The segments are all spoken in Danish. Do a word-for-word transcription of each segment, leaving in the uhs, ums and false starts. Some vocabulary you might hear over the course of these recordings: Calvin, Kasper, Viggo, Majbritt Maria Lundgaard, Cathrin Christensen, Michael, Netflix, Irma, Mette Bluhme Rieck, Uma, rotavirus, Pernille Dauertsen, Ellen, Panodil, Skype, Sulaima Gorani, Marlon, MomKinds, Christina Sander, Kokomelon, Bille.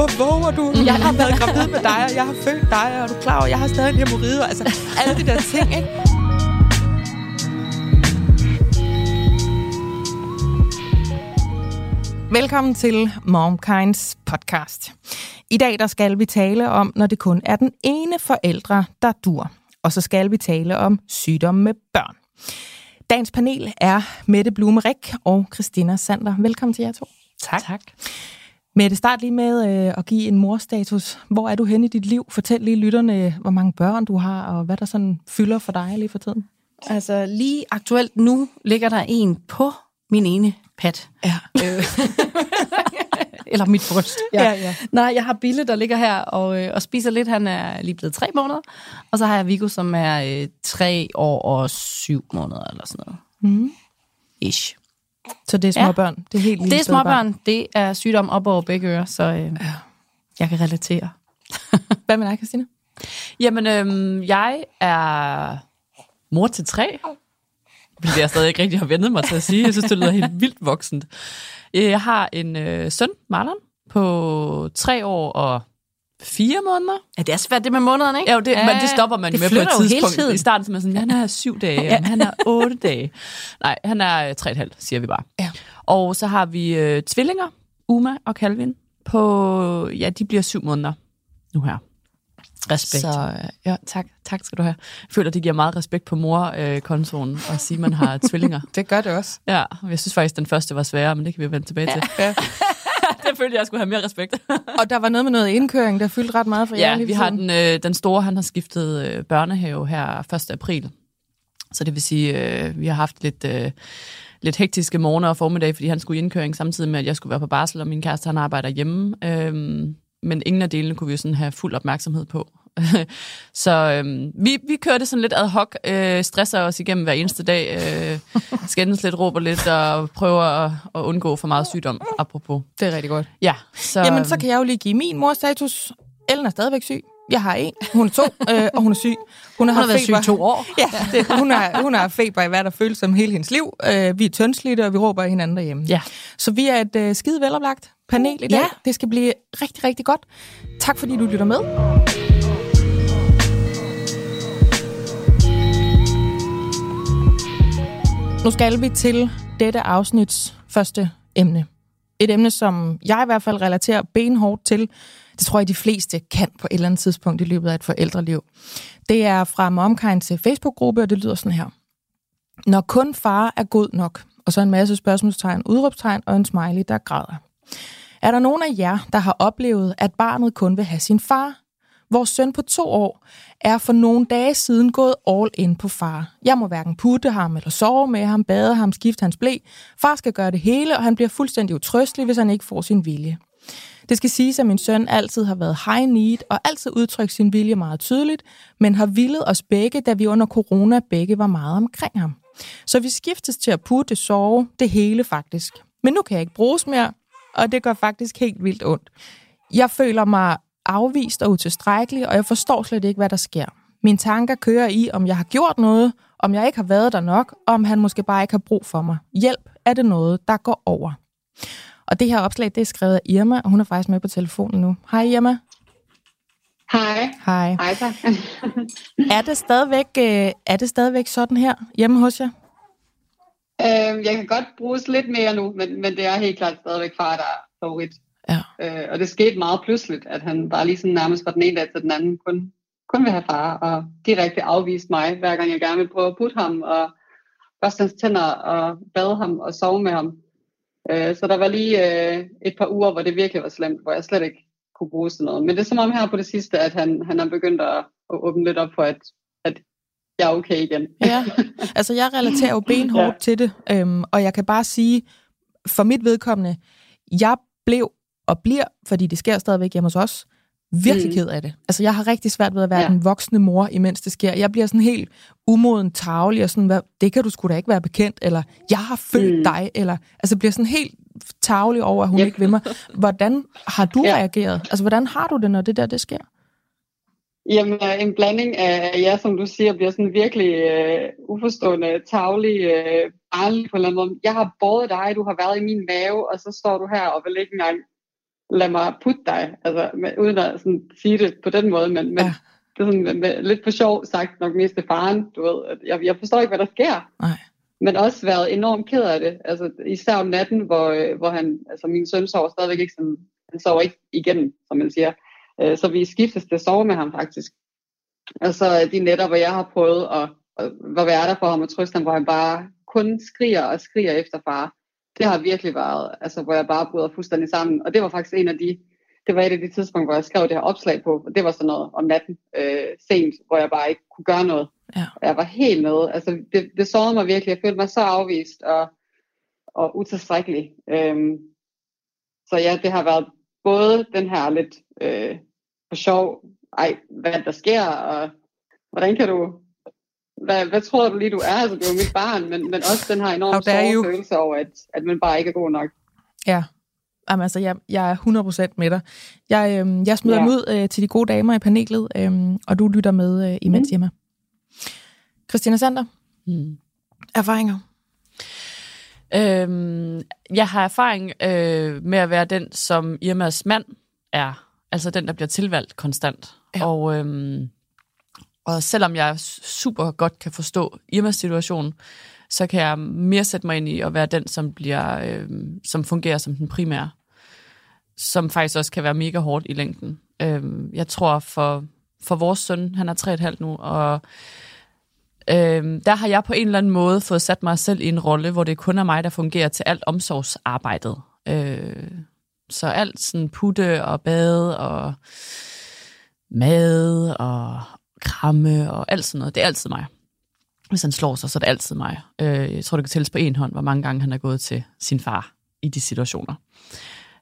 hvor våger du? Jeg har været gravid med dig, og jeg har født dig, og du er klar over, jeg har stadig en hemorrhoide, altså alle de der ting, ikke? Velkommen til MomKinds podcast. I dag der skal vi tale om, når det kun er den ene forældre, der dur. Og så skal vi tale om sygdomme med børn. Dagens panel er Mette Bluhme Rieck og Christina Sander. Velkommen til jer to. Tak. tak. Mette, start lige med øh, at give en morstatus. Hvor er du henne i dit liv? Fortæl lige lytterne, hvor mange børn du har, og hvad der sådan fylder for dig lige for tiden. Altså lige aktuelt nu ligger der en på min ene pat. Ja. Øh. Eller mit bryst. Ja. Ja, ja. Nej, jeg har Bille, der ligger her og, øh, og spiser lidt. Han er lige blevet tre måneder. Og så har jeg Viggo, som er øh, tre år og syv måneder eller sådan noget. Mm. Ish. Så det er småbørn? Ja. Det er helt det er småbørn. Det er sygdom op over begge ører, så øh, ja. jeg kan relatere. Hvad med dig, Christina? Jamen, øh, jeg er mor til tre. Det jeg stadig ikke rigtig har vendet mig til at sige. Jeg synes, det lyder helt vildt voksent. Jeg har en øh, søn, Marlon, på tre år og fire måneder. Ja, det er svært det med månederne, ikke? Ja, det, men det stopper man det med på et tidspunkt. I starten så man sådan, han er syv dage, ja. Han er otte dage. Nej, han er tre og et halvt, siger vi bare. Ja. Og så har vi øh, tvillinger, Uma og Calvin, på, ja, de bliver syv måneder nu her. Respekt. Så ja, tak, tak skal du have. Jeg føler, det giver meget respekt på mor-konsolen øh, at sige, at man har tvillinger. Det gør det også. Ja, jeg synes faktisk, den første var sværere, men det kan vi vende tilbage til. Ja. Det følte jeg, skulle have mere respekt. Og der var noget med noget indkøring, der fyldte ret meget for jer. Ja, vi har den, øh, den store, han har skiftet øh, børnehave her første april. Så det vil sige, øh, vi har haft lidt... Øh, lidt hektiske morgener og formiddag, fordi han skulle i indkøring, samtidig med, at jeg skulle være på barsel, og min kæreste, han arbejder hjemme. Øhm, men ingen af delene kunne vi jo sådan have fuld opmærksomhed på. Så øhm, vi, vi kørte sådan lidt ad hoc, øh, stresser os igennem hver eneste dag, øh, skændes lidt, råber lidt, og prøver at, at undgå for meget sygdom, apropos. Det er rigtig godt. Ja. Så, Jamen, så kan jeg jo lige give min mors status. Ellen er stadigvæk syg. Jeg har en, hun er to, øh, og hun er syg. Hun har, hun har været feber. Syg to år. Ja, det, hun, har, hun har feber i hvad der føles som hele hendes liv. Øh, vi er tyndslidte, og vi råber hinanden derhjemme. Ja. Så vi er et øh, skide veloplagt panel i dag. Ja. Det skal blive rigtig, rigtig godt. Tak fordi du lytter med. Nu skal vi til dette afsnits første emne. Et emne, som jeg i hvert fald relaterer benhårdt til. Det tror jeg, de fleste kan på et eller andet tidspunkt i løbet af et forældreliv. Det er fra MomKinds Facebook-gruppe, og det lyder sådan her. Når kun far er god nok, og så en masse spørgsmålstegn, udråbstegn og en smiley, der græder. Er der nogen af jer, der har oplevet, at barnet kun vil have sin far? Vores søn på to år er for nogle dage siden gået all in på far. Jeg må hverken putte ham eller sove med ham, bade ham, skifte hans ble. Far skal gøre det hele, og han bliver fuldstændig utrøstelig, hvis han ikke får sin vilje. Det skal siges, at min søn altid har været high need og altid udtrykt sin vilje meget tydeligt, men har villet os begge, da vi under corona begge var meget omkring ham. Så vi skiftes til at putte, sove, det hele faktisk. Men nu kan jeg ikke bruges mere, og det gør faktisk helt vildt ondt. Jeg føler mig afvist og utilstrækkelig, og jeg forstår slet ikke, hvad der sker. Mine tanker kører i, om jeg har gjort noget, om jeg ikke har været der nok, og om han måske bare ikke har brug for mig. Hjælp, er det noget, der går over? Og det her opslag, det er skrevet af Irma, og hun er faktisk med på telefonen nu. Hej Irma. Hej. Hej. Hej tak. er, det stadigvæk, er det stadigvæk sådan her hjemme hos jer? Øh, jeg kan godt bruges lidt mere nu, men, men det er helt klart stadigvæk far, der er favorit. Ja. Øh, og det skete meget pludseligt, at han bare lige sådan nærmest fra den ene dag til den anden kun, kun vil have far, og direkte afviste mig, hver gang jeg gerne ville prøve at putte ham, og børste hans tænder, og bade ham, og sove med ham. Så der var lige øh, et par uger, hvor det virkelig var slemt, hvor jeg slet ikke kunne bruge sådan noget. Men det er som om her på det sidste, at han, han har begyndt at, at åbne lidt op for, at, at jeg er okay igen. Ja, altså jeg relaterer jo benhårdt ja. til det, øhm, og jeg kan bare sige, for mit vedkommende, jeg blev og bliver, fordi det sker stadigvæk hjemme hos os, virkelig ked af det. Altså, jeg har rigtig svært ved at være ja. den voksne mor, imens det sker. Jeg bliver sådan helt umoden travlig, og sådan, hvad, det kan du sgu da ikke være bekendt, eller jeg har født mm. dig, eller, altså bliver sådan helt travlig over, at hun yep. ikke vil mig. Hvordan har du ja. reageret? Altså, hvordan har du det, når det der, det sker? Jamen, en blanding af, ja, som du siger, bliver sådan virkelig øh, uforstående, travlig, øh, barnlig på en eller anden måde. Jeg har båret dig, du har været i min mave, og så står du her og vil ikke engang lad mig putte dig, altså, med, uden at sådan, sige det på den måde, men, men ja. Det er sådan, med, med, lidt for sjov sagt, nok mest til faren, du ved, jeg, jeg forstår ikke, hvad der sker. Nej. Men også været enormt ked af det, altså, især om natten, hvor, hvor han, altså, min søn sover stadigvæk ikke, sådan, han sover ikke igen, som man siger, så vi skiftes til at sove med ham faktisk. Og så de nætter, hvor jeg har prøvet at, at være der for ham og trøste ham, hvor han bare kun skriger og skriger efter far. Det har virkelig været, altså, hvor jeg bare bryder fuldstændig sammen. Og det var faktisk en af de, det var et af de tidspunkter, hvor jeg skrev det her opslag på. Og det var sådan noget om natten, øh, sent, hvor jeg bare ikke kunne gøre noget. Ja. Jeg var helt nede. Altså, det, det sårede mig virkelig. Jeg følte mig så afvist og, og utilstrækkelig. Øhm, så ja, det har været både den her lidt øh, for sjov, ej, hvad der sker, og hvordan kan du... Hvad, hvad tror du lige, du er? Altså, det er jo mit barn, men, men også den her enormt store følelse over, at, at man bare ikke er god nok. Ja, jamen, altså, jeg, jeg er hundrede procent med dig. Jeg, øh, jeg smider ja. Dem ud øh, til de gode damer i panelet, øh, og du lytter med øh, imens mm. hjemme. Christina Sander, mm. erfaringer? Øhm, jeg har erfaring øh, med at være den, som Irmas mand er. Altså den, der bliver tilvalgt konstant. Ja. Og... Øh, Og selvom jeg super godt kan forstå Irmas situation, så kan jeg mere sætte mig ind i at være den, som, bliver, øh, som fungerer som den primære. Som faktisk også kan være mega hårdt i længden. Øh, jeg tror for, for vores søn, han er tre og et halvt nu, og øh, der har jeg på en eller anden måde fået sat mig selv i en rolle, hvor det kun er mig, der fungerer til alt omsorgsarbejdet. Øh, så alt sådan putte og bade og mad og... kramme og alt sådan noget. Det er altid mig. Hvis han slår sig, så er det altid mig. Jeg tror, det kan tælles på en hånd, hvor mange gange han er gået til sin far i de situationer.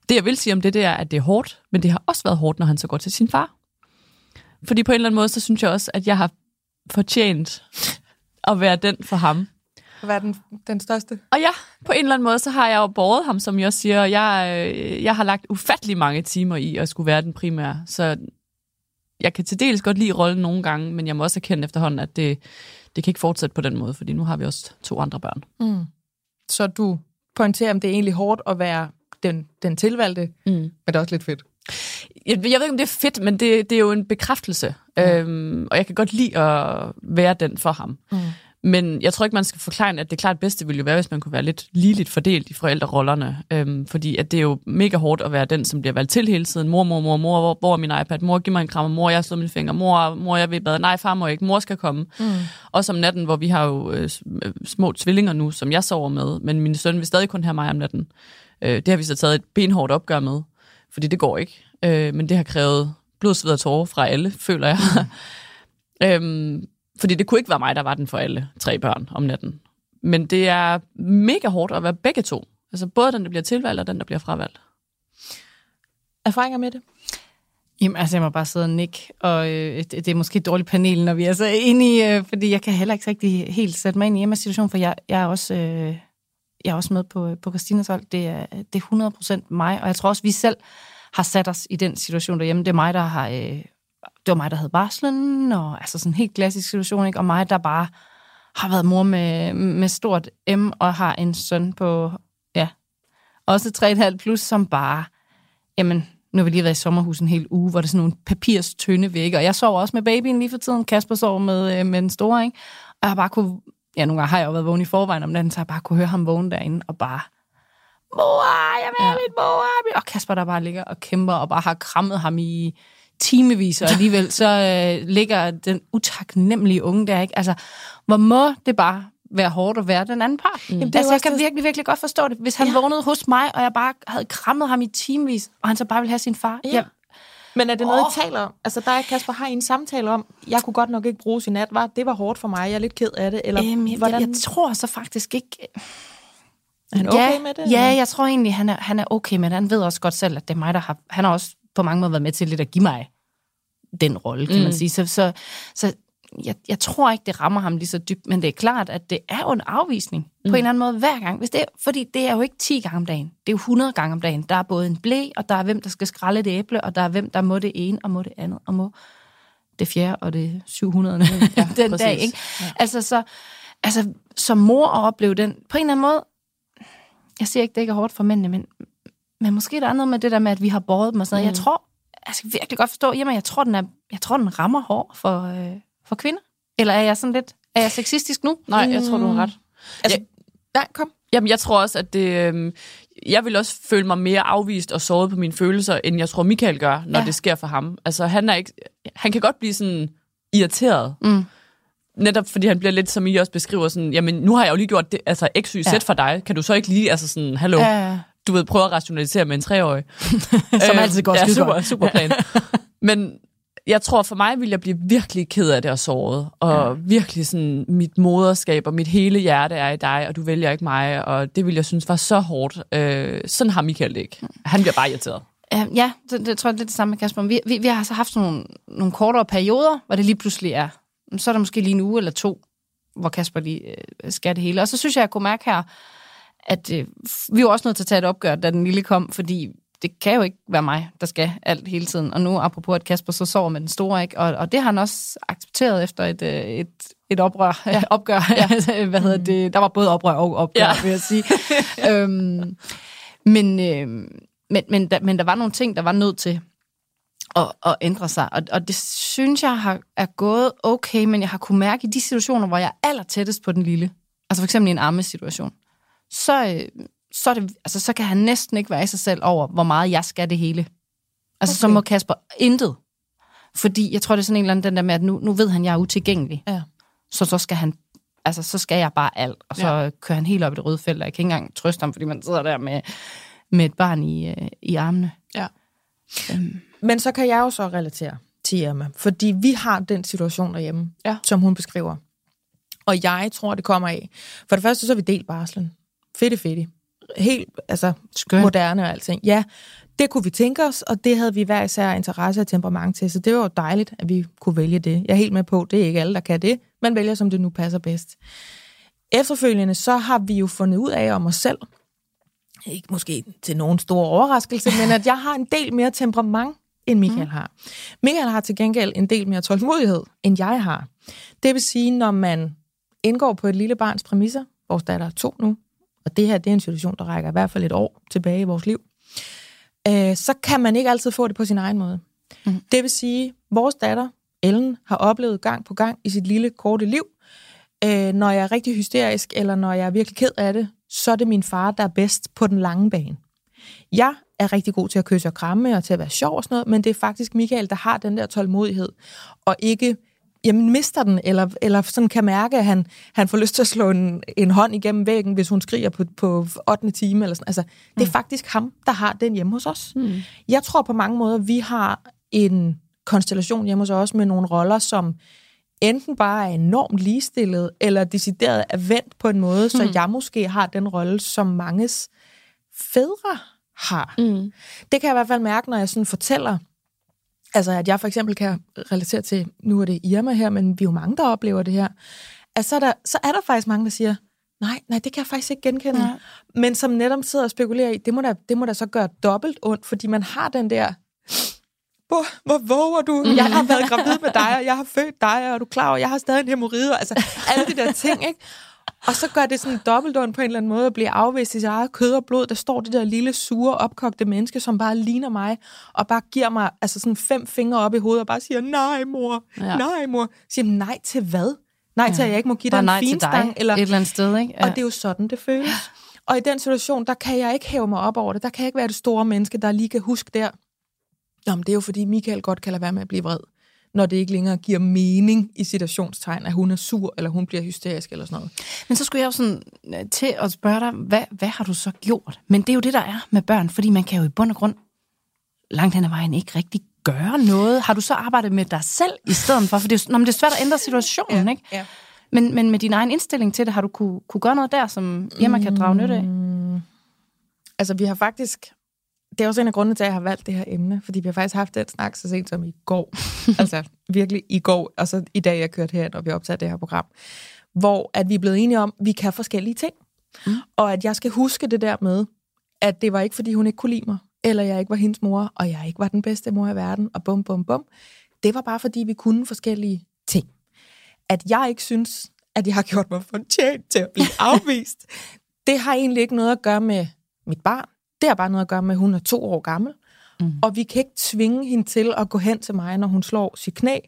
Det, jeg vil sige om det, det er, at det er hårdt, men det har også været hårdt, når han så går til sin far. Fordi på en eller anden måde, så synes jeg også, at jeg har fortjent at være den for ham. At være den, den største. Og ja, på en eller anden måde, så har jeg jo båret ham, som jeg siger. Jeg, jeg har lagt ufattelig mange timer i at skulle være den primære, så... Jeg kan til dels godt lide rollen nogle gange, men jeg må også erkende efterhånden, at det, det kan ikke fortsætte på den måde, fordi nu har vi også to andre børn. Mm. Så du pointerer, om det er egentlig hårdt at være den, den tilvalgte, mm. men det er også lidt fedt. Jeg, jeg ved ikke, om det er fedt, men det, det er jo en bekræftelse, mm. øhm, og jeg kan godt lide at være den for ham. Mm. Men jeg tror ikke, man skal forklare, at det klart bedste ville jo være, hvis man kunne være lidt ligeligt fordelt i forældrerollerne. Øhm, fordi at det er jo mega hårdt at være den, som bliver valgt til hele tiden. Mor, mor, mor, mor, hvor, hvor er min iPad? Mor, giv mig en krammer. Mor, jeg har slået mine fingre. Mor, mor, jeg vil bade. Nej, far må ikke. Mor skal komme. Mm. Også om natten, hvor vi har jo øh, små tvillinger nu, som jeg sover med. Men min søn vil stadig kun have mig om natten. Øh, det har vi så taget et benhårdt opgør med. Fordi det går ikke. Øh, men det har krævet blod, sved og tårer fra alle, føler jeg. øhm, Fordi det kunne ikke være mig, der var den for alle tre børn om natten. Men det er mega hårdt at være begge to. Altså både den, der bliver tilvalgt, og den, der bliver fravalgt. Erfaringer med det? Jamen, altså jeg må bare sidde og nikke, og øh, det, det er måske et dårligt panel, når vi er så inde i, øh, fordi jeg kan heller ikke rigtig helt sætte mig ind i Emmas situation, for jeg, jeg, er, også, øh, jeg er også med på, på Christinas hold. Det er, det er hundrede procent mig, og jeg tror også, vi selv har sat os i den situation derhjemme. Det er mig, der har... Øh, Det var mig, der havde barslen, og altså sådan en helt klassisk situation, ikke? Og mig, der bare har været mor med, med stort M, og har en søn på, ja, også tre komma fem plus, som bare, jamen, nu har vi lige været i sommerhuset en hel uge, hvor det er sådan nogle papirstønde vægge, og jeg sover også med babyen lige for tiden, Kasper sover med, med den store, ikke? Og jeg har bare kunne, ja, nogle gange har jeg jo været vågen i forvejen om natten, så jeg bare kunne høre ham vågen derinde, og bare, mor, jeg vil have ja. Mit mor, og Kasper, der bare ligger og kæmper, og bare har krammet ham i timevis, og alligevel så øh, ligger den utaknemmelige unge der, ikke? Altså, hvor må det bare være hårdt at være den anden part? Mm. Jamen, altså, jeg kan virkelig, virkelig godt forstå det. Hvis han ja. Vågnede hos mig, og jeg bare havde krammet ham i timevis, og han så bare ville have sin far. Ja. Ja. Men er det noget, oh. I taler om? Altså, der er Kasper, har I en samtale om, jeg kunne godt nok ikke bruge sin nat, var det var hårdt for mig, jeg er lidt ked af det, eller øhm, jeg, hvordan? Jeg, jeg tror så faktisk ikke... Er han okay ja, med det? Ja, eller? Jeg tror egentlig, han er, han er okay med det. Han ved også godt selv, at det er mig, der har... Han har også på mange måder været med til lidt at give mig den rolle, kan mm. man sige. Så, så, så jeg, jeg tror ikke, det rammer ham lige så dybt, men det er klart, at det er jo en afvisning mm. på en eller anden måde hver gang. Hvis det er, fordi det er jo ikke ti gange om dagen. Det er jo hundrede gange om dagen. Der er både en blæ, og der er hvem, der skal skrælle det æble, og der er hvem, der må det ene, og må det andet, og må det fjerde, og det syv hundrede. Ja, den præcis. Dag, ikke? Ja. Altså, så, altså, som mor at opleve den, på en eller anden måde, jeg siger ikke, det ikke er hårdt for mændene, men Men måske der er noget med det der med, at vi har båret dem og sådan noget. Mm. Jeg tror, jeg skal virkelig godt forstå, jamen jeg tror, den, er, jeg tror, den rammer hård for, øh, for kvinder. Eller er jeg sådan lidt, er jeg sexistisk nu? Nej, mm. jeg tror, du har ret. Altså, jeg, nej, kom. Jamen, jeg tror også, at det... Øh, jeg vil også føle mig mere afvist og såret på mine følelser, end jeg tror, Michael gør, når ja. det sker for ham. Altså, han er ikke... Han kan godt blive sådan irriteret. Mm. Netop fordi han bliver lidt, som I også beskriver, sådan, jamen, nu har jeg jo lige gjort det, altså, x, y, z ja. for dig. Kan du så ikke lige, altså sådan, hallo... Ja. Du ved, prøve at rationalisere med en treårig. Som altid går skide godt. Ja, super, super plan. Men jeg tror, for mig ville jeg blive virkelig ked af det og såret. Og ja. virkelig sådan, mit moderskab og mit hele hjerte er i dig, og du vælger ikke mig. Og det ville jeg synes var så hårdt. Øh, sådan har Michael det ikke. Han bliver bare irriteret. Ja, det, det tror jeg er lidt det samme med Kasper. Vi, vi, vi har så haft nogle, nogle kortere perioder, hvor det lige pludselig er. Så er der måske lige en uge eller to, hvor Kasper lige øh, skal det hele. Og så synes jeg, jeg kunne mærke her, at øh, vi er jo også nødt til at tage et opgør, da den lille kom, fordi det kan jo ikke være mig, der skal alt hele tiden. Og nu, apropos at Kasper så sover med den store, ikke? Og, og det har han også accepteret efter et, et, et oprør, ja. opgør. Ja. Hvad hedder det? Der var både oprør og opgør, ja. vil jeg sige. øhm, men, øh, men, men, der, men der var nogle ting, der var nødt til at, at ændre sig. Og, og det synes jeg har, er gået okay, men jeg har kunne mærke i de situationer, hvor jeg er allertættest på den lille. Altså for eksempel i en ammesituation. Så, så, det, altså, så kan han næsten ikke være i sig selv over, hvor meget jeg skal det hele. Altså, okay. så må Kasper intet. Fordi jeg tror, det er sådan en eller anden den der med, at nu, nu ved han, jeg er utilgængelig. Ja. Så, så, skal han, altså, så skal jeg bare alt. Og så ja. kører han helt op i det røde felt, og jeg kan ikke engang trøste ham, fordi man sidder der med, med et barn i, i armene. Ja. Øhm. Men så kan jeg jo så relatere til Irma, fordi vi har den situation derhjemme, ja. som hun beskriver. Og jeg tror, det kommer af. For det første, så er vi delt barslen. Fedte, fedte. Helt, altså, skønt. Moderne og alting. Ja, det kunne vi tænke os, og det havde vi hver især interesse og temperament til, så det var jo dejligt, at vi kunne vælge det. Jeg er helt med på, det er ikke alle, der kan det. Man vælger, som det nu passer bedst. Efterfølgende, så har vi jo fundet ud af om os selv, ikke måske til nogen stor overraskelse, men at jeg har en del mere temperament, end Michael mm. har. Michael har til gengæld en del mere tålmodighed, end jeg har. Det vil sige, når man indgår på et lille barns præmisser, vores datter er to nu, og det her, det er en situation, der rækker i hvert fald et år tilbage i vores liv, øh, så kan man ikke altid få det på sin egen måde. Mm. Det vil sige, vores datter, Ellen, har oplevet gang på gang i sit lille, korte liv, øh, når jeg er rigtig hysterisk, eller når jeg er virkelig ked af det, så er det min far, der er bedst på den lange bane. Jeg er rigtig god til at kysse og kramme, og til at være sjov og sådan noget, men det er faktisk Michael, der har den der tålmodighed, og ikke... jamen mister den, eller, eller sådan kan mærke, at han, han får lyst til at slå en, en hånd igennem væggen, hvis hun skriger på, på ottende time. Eller sådan. Altså, det er mm. faktisk ham, der har den hjemme hos os. Mm. Jeg tror på mange måder, vi har en konstellation hjemme hos os med nogle roller, som enten bare er enormt ligestillet, eller decideret er vendt på en måde, mm. så jeg måske har den rolle, som manges fædre har. Mm. Det kan jeg i hvert fald mærke, når jeg sådan fortæller, altså, at jeg for eksempel kan relatere til, nu er det Irma her, men vi er jo mange, der oplever det her. Altså, så er der, så er der faktisk mange, der siger, nej, nej, det kan jeg faktisk ikke genkende. Nej. Men som netop sidder og spekulerer i, det må, da, det må da så gøre dobbelt ondt, fordi man har den der, hvor, hvor våger du? Jeg har været gravid med dig, og jeg har født dig, og er du klar over, jeg har stadig en hemorrhide, altså alle de der ting, ikke? Og så gør det sådan dobbelt ondt på en eller anden måde at blive afvist i sit eget kød og blod. Der står det der lille, sure, opkogte menneske, som bare ligner mig, og bare giver mig altså sådan fem fingre op i hovedet og bare siger, nej mor, ja. nej mor. Siger, nej til hvad? Nej ja. til, at jeg ikke må give dig en finstang. Eller... et eller andet sted, ikke? Ja. Og det er jo sådan, det føles. Og i den situation, der kan jeg ikke hæve mig op over det. Der kan jeg ikke være det store menneske, der lige kan huske der. Nå, men det er jo fordi, Michael godt kan lade være med at blive vred, når det ikke længere giver mening i situationstegn, at hun er sur, eller hun bliver hysterisk, eller sådan noget. Men så skulle jeg jo sådan til at spørge dig, hvad, hvad har du så gjort? Men det er jo det, der er med børn, fordi man kan jo i bund og grund, langt hen ad vejen, ikke rigtig gøre noget. Har du så arbejdet med dig selv i stedet for? For det er, nå, men det er svært at ændre situationen, ja, ikke? Ja. Men, men med din egen indstilling til det, har du kunne, kunne gøre noget der, som Irma kan drage nytte af? Mm. Altså, vi har faktisk... det er også en af grundene til, at jeg har valgt det her emne, fordi vi har faktisk haft den snak så sent som i går. Altså virkelig i går, og så i dag, jeg kørte her, når vi optager det her program, hvor at vi er blevet enige om, at vi kan forskellige ting. Mm. Og at jeg skal huske det der med, at det var ikke, fordi hun ikke kunne lide mig, eller jeg ikke var hendes mor, og jeg ikke var den bedste mor i verden, og bum, bum, bum. Det var bare, fordi vi kunne forskellige ting. At jeg ikke synes, at jeg har gjort mig fortjent til at blive afvist, det har egentlig ikke noget at gøre med mit barn. det har bare noget at gøre med, at hun er to år gammel, mm. og vi kan ikke tvinge hende til at gå hen til mig, når hun slår sit knæ,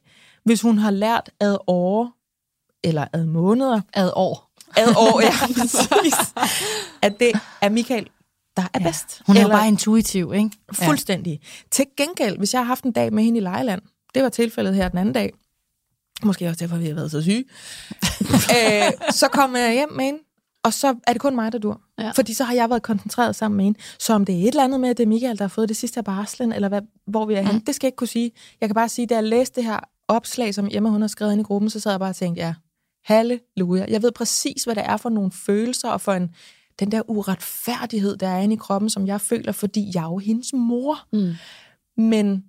hvis hun har lært ad år, eller ad måneder, ad år, ad år, ja, præcis, at det er Michael, der er ja. bedst. Hun er eller, bare intuitiv, ikke? Fuldstændig. Ja. Til gengæld, hvis jeg har haft en dag med hende i lejeland, det var tilfældet her den anden dag, måske også derfor, vi har været så syge, øh, så kommer jeg hjem med hende, og så er det kun mig, der dur. Ja. Fordi så har jeg været koncentreret sammen med en. Så om det er et eller andet med, at det er Michael, der har fået det sidste af barslen, eller hvad, hvor vi er henne, mm. det skal jeg ikke kunne sige. Jeg kan bare sige, da jeg læste det her opslag, som Irma hun har skrevet ind i gruppen, så sad jeg bare og tænkte, ja, halleluja. Jeg ved præcis, hvad det er for nogle følelser, og for en, den der uretfærdighed, der er inde i kroppen, som jeg føler, fordi jeg er jo hendes mor. Mm. Men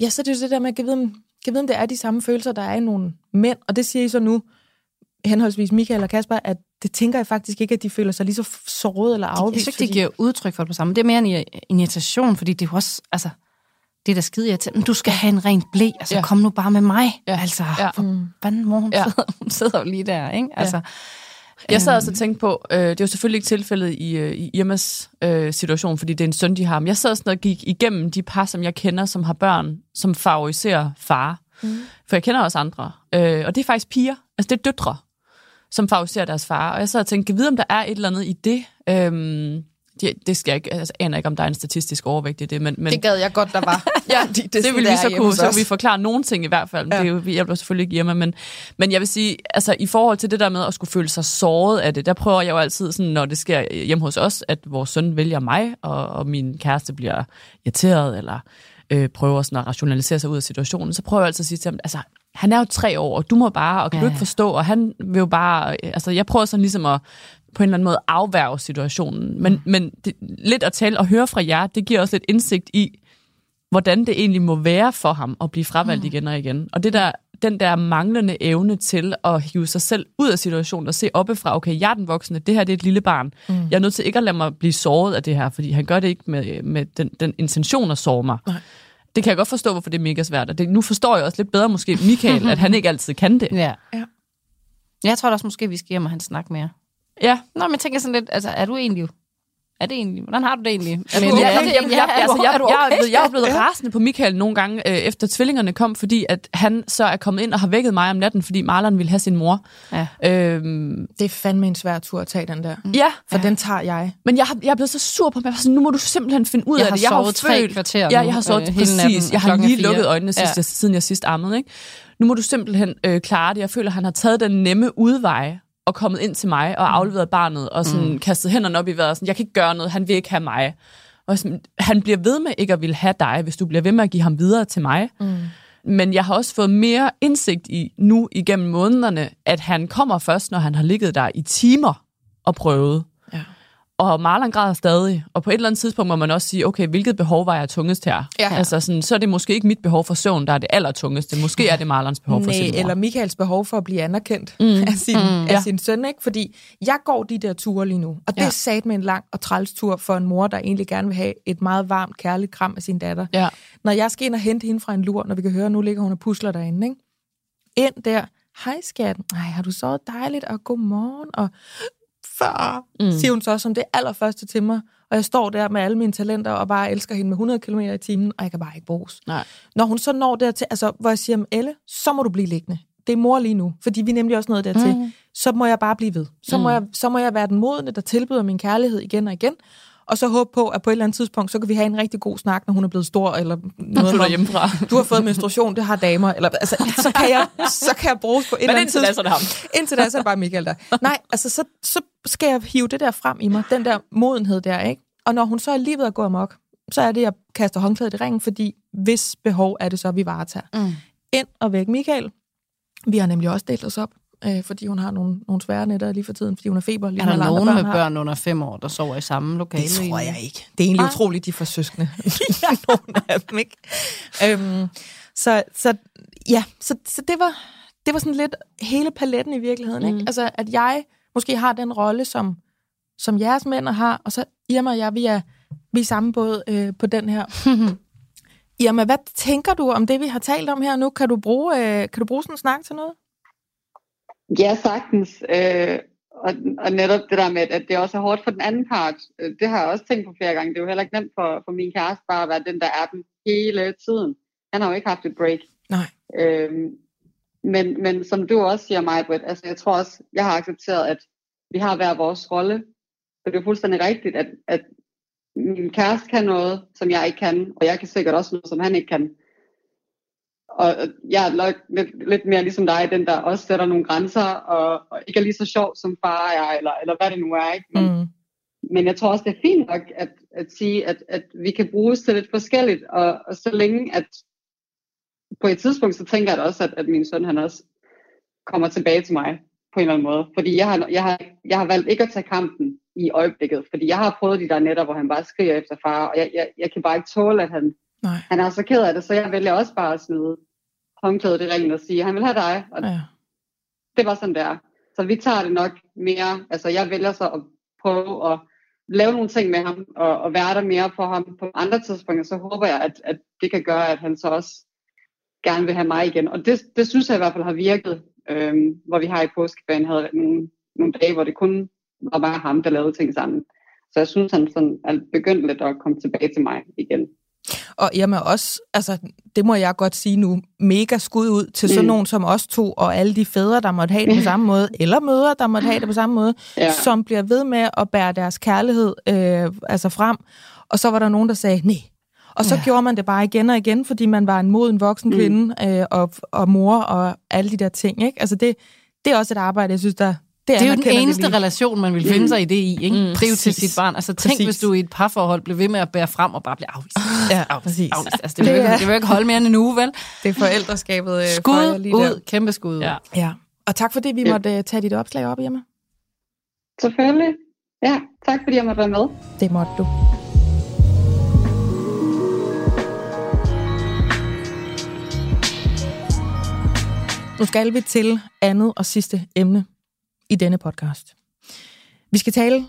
ja, så det er jo det der med, at jeg ved, jeg ved, om det er de samme følelser, der er i nogle mænd, og det siger I så nu, henholdsvis Michael og Kasper, at det tænker jeg faktisk ikke, at de føler sig lige så såret eller afvist. Jeg synes ikke, de giver udtryk for det på samme. Det er mere en, en irritation, fordi det er også, altså, det der skide irriterende. Du skal have en ren ble, altså ja. kom nu bare med mig. Ja. Altså, ja. for fanden mor, hun, ja. sidder, hun sidder jo lige der, ikke? Altså, ja. Jeg sad også og tænkte på, øh, det er jo selvfølgelig ikke tilfældet i, øh, i Irmas øh, situation, fordi det er en søn, de har. Men jeg sad sådan og gik igennem de par, som jeg kender, som har børn, som favoriserer far. Mm. For jeg kender også andre. Øh, og det er faktisk piger. Altså det er døtre, som favoriserer deres far. Og jeg sad og tænkte, kan vide, om der er et eller andet i det? Øhm, det, det skal jeg ikke, altså, aner ikke, om der er en statistisk overvægt i det. Men, men... Det gad jeg godt, der var. ja, de, det, det ville vi så hjemme, kunne, så kunne vi forklare nogle ting i hvert fald. Ja. Det er jo, jeg blev selvfølgelig ikke hjemme, men, men jeg vil sige, altså i forhold til det der med at skulle føle sig såret af det, der prøver jeg jo altid, sådan, når det sker hjemme hos os, at vores søn vælger mig, og, og min kæreste bliver irriteret, eller øh, prøver sådan at rationalisere sig ud af situationen, så prøver jeg altid at sige til ham, altså, han er jo tre år, og du må bare, og kan ja, ja. du ikke forstå, og han vil jo bare, altså jeg prøver sådan ligesom at på en eller anden måde afværge situationen, men, mm. men det, lidt at tale og høre fra jer, det giver også lidt indsigt i, hvordan det egentlig må være for ham at blive fravalgt mm. igen og igen. Og det der, den der manglende evne til at hive sig selv ud af situationen og se oppefra, okay, jeg er den voksne, det her det er et lille barn, mm. jeg er nødt til ikke at lade mig blive såret af det her, fordi han gør det ikke med, med den, den intention at såre mig. Nej. Det kan jeg godt forstå, hvorfor det er mega svært. Og det, nu forstår jeg også lidt bedre måske Michael, at han ikke altid kan det. Ja. Ja. Jeg tror da også måske, vi skal hjem og han snakke mere. Ja. Nå, men jeg tænker sådan lidt, altså, er du egentlig... Er det egentlig? Hvordan har du det egentlig? Jeg er blevet rasende på Michael nogle gange, øh, efter tvillingerne kom, fordi at han så er kommet ind og har vækket mig om natten, fordi Marlon ville have sin mor. Ja. Øhm, det er fandme en svær tur at tage den der. Ja. For ja. den tager jeg. Men jeg, har, jeg er blevet så sur på mig. Så nu må du simpelthen finde ud jeg af det. Jeg har sovet tre kvarter. Ja, jeg har sovet øh, præcis. Natten, jeg har lige lukket øjnene, sidst, ja. jeg, siden jeg sidst ammede. Ikke? Nu må du simpelthen øh, klare det. Jeg føler, at han har taget den nemme udvej og kommet ind til mig og afleveret barnet og sådan mm. kastet hænderne op i vejret og sådan, jeg kan ikke gøre noget, han vil ikke have mig. Og sådan, han bliver ved med ikke at ville have dig, hvis du bliver ved med at give ham videre til mig. Mm. Men jeg har også fået mere indsigt i nu igennem månederne, at han kommer først, når han har ligget der i timer og prøvet. Ja. Og Marlon græder stadig. Og på et eller andet tidspunkt må man også sige, okay, hvilket behov var jeg tungest her? Ja. Altså sådan, så er det måske ikke mit behov for søvn, der er det allertungeste. Måske er det Marlons behov for sin mor. Eller Michaels behov for at blive anerkendt mm. af, sin, mm. af ja. sin søn, ikke? Fordi jeg går de der ture lige nu, og det er sat med en lang og træls tur for en mor, der egentlig gerne vil have et meget varmt, kærligt kram af sin datter. Ja. Når jeg skal ind og hente hende fra en lur, når vi kan høre, nu ligger hun og pusler derinde, ikke? Ind der, hej skatten, nej, har du sovet dejligt, og godmorgen, og... Før, mm. siger hun så som det allerførste til mig, og jeg står der med alle mine talenter og bare elsker hende med hundrede kilometer i timen, og jeg kan bare ikke bruges. Nej. Når hun så når dertil, altså hvor jeg siger, Elle, så må du blive liggende. Det er mor lige nu, fordi vi nemlig også nået dertil. Mm. Så må jeg bare blive ved. Så, mm. må jeg, så må jeg være den modne, der tilbyder min kærlighed igen og igen, og så håbe på, at på et eller andet tidspunkt, så kan vi have en rigtig god snak, når hun er blevet stor, eller noget der hjemmefra. Du har fået menstruation, det har damer, eller altså, så kan jeg, så kan jeg bruges på et eller andet tidspunkt. Men indtil da, indtil da, så er det bare Michael der. Nej, altså, så, så skal jeg hive det der frem i mig, den der modenhed der, ikke? Og når hun så er lige ved at gå amok, så er det, jeg kaster håndklædet i ringen, fordi hvis behov er det så, vi varetager. Mm. Ind og væk Michael. Vi har nemlig også delt os op, fordi hun har nogle, nogle svære nætter lige for tiden, fordi hun har feber. Lige er der nogen børn med har. børn under fem år, der sover i samme lokale? Det tror jeg ikke. Det er egentlig ah. utroligt, de får søskende. ja, nogen af dem, ikke? øhm, så, så ja, så, så det, var, det var sådan lidt hele paletten i virkeligheden, ikke? Mm. Altså, at jeg måske har den rolle, som, som jeres mænd har, og så Irma og jeg, vi er, vi er samme båd øh, på den her. Irma, hvad tænker du om det, vi har talt om her nu? Kan du bruge, øh, kan du bruge sådan en snak til noget? Ja, sagtens. Øh, Og, og netop det der med, at det også er hårdt for den anden part, det har jeg også tænkt på flere gange. Det er jo heller ikke nemt for, for min kæreste bare at være den, der er den hele tiden. Han har jo ikke haft et break. Nej. Øhm, men, men som du også siger, Majbritt, altså jeg tror også, jeg har accepteret, at vi har hver vores rolle. Så det er jo fuldstændig rigtigt, at, at min kæreste kan noget, som jeg ikke kan, og jeg kan sikkert også noget, som han ikke kan. Og jeg er nok lidt, lidt mere ligesom dig, den der også sætter nogle grænser, og, og ikke er lige så sjov som far er, eller, eller hvad det nu er. Ikke? Men, mm. men jeg tror også, det er fint nok at, at sige, at, at vi kan bruges til lidt forskelligt, og, og så længe at på et tidspunkt, så tænker jeg også, at, at min søn han også kommer tilbage til mig på en eller anden måde. Fordi jeg har, jeg har, jeg har valgt ikke at tage kampen i øjeblikket, fordi jeg har prøvet de der netter, hvor han bare skriger efter far, og jeg, jeg, jeg kan bare ikke tåle, at han... Nej. Han er så ked af det, så jeg vælger også bare at smide håndklædet i ringen og sige, han vil have dig. Og ja. Det var sådan der. Så vi tager det nok mere. Altså jeg vælger så at prøve at lave nogle ting med ham, og, og være der mere for ham på andre tidspunkter. Så håber jeg, at, at det kan gøre, at han så også gerne vil have mig igen. Og det, det synes jeg i hvert fald har virket. Øhm, hvor vi har i påskeferien havde nogle, nogle dage, hvor det kun var bare ham, der lavede ting sammen. Så jeg synes, han sådan er begyndt lidt at komme tilbage til mig igen. Og Irma også, altså det må jeg godt sige nu, mega skud ud til sådan mm. nogen som os to, og alle de fædre, der måtte have det på samme måde, eller mødre, der måtte have det på samme måde, ja. Som bliver ved med at bære deres kærlighed øh, altså frem. Og så var der nogen, der sagde, nej. Og så ja. Gjorde man det bare igen og igen, fordi man var en moden voksen kvinde, mm. øh, og, og mor, og alle de der ting, ikke? Altså det, det er også et arbejde, jeg synes, der... Det er, det er jo den eneste det relation, man vil finde sig mm. i det i, ikke? Mm. Præcis. Til sit barn. Altså tænk, præcis. Hvis du i et parforhold blev ved med at bære frem og bare blive afvist. Ja, afvist, præcis. Afvist. Altså, det, vil det, ikke, det vil ikke holde mere end en uge, vel? Det er forældreskabet. Skud lige ud. Der. Kæmpe skud. Ja. Ja. Og tak fordi vi ja. Måtte tage dit opslag op, Irma. Selvfølgelig. Ja, tak fordi jeg måtte være med. Det måtte du. Nu skal vi til andet og sidste emne i denne podcast. Vi skal tale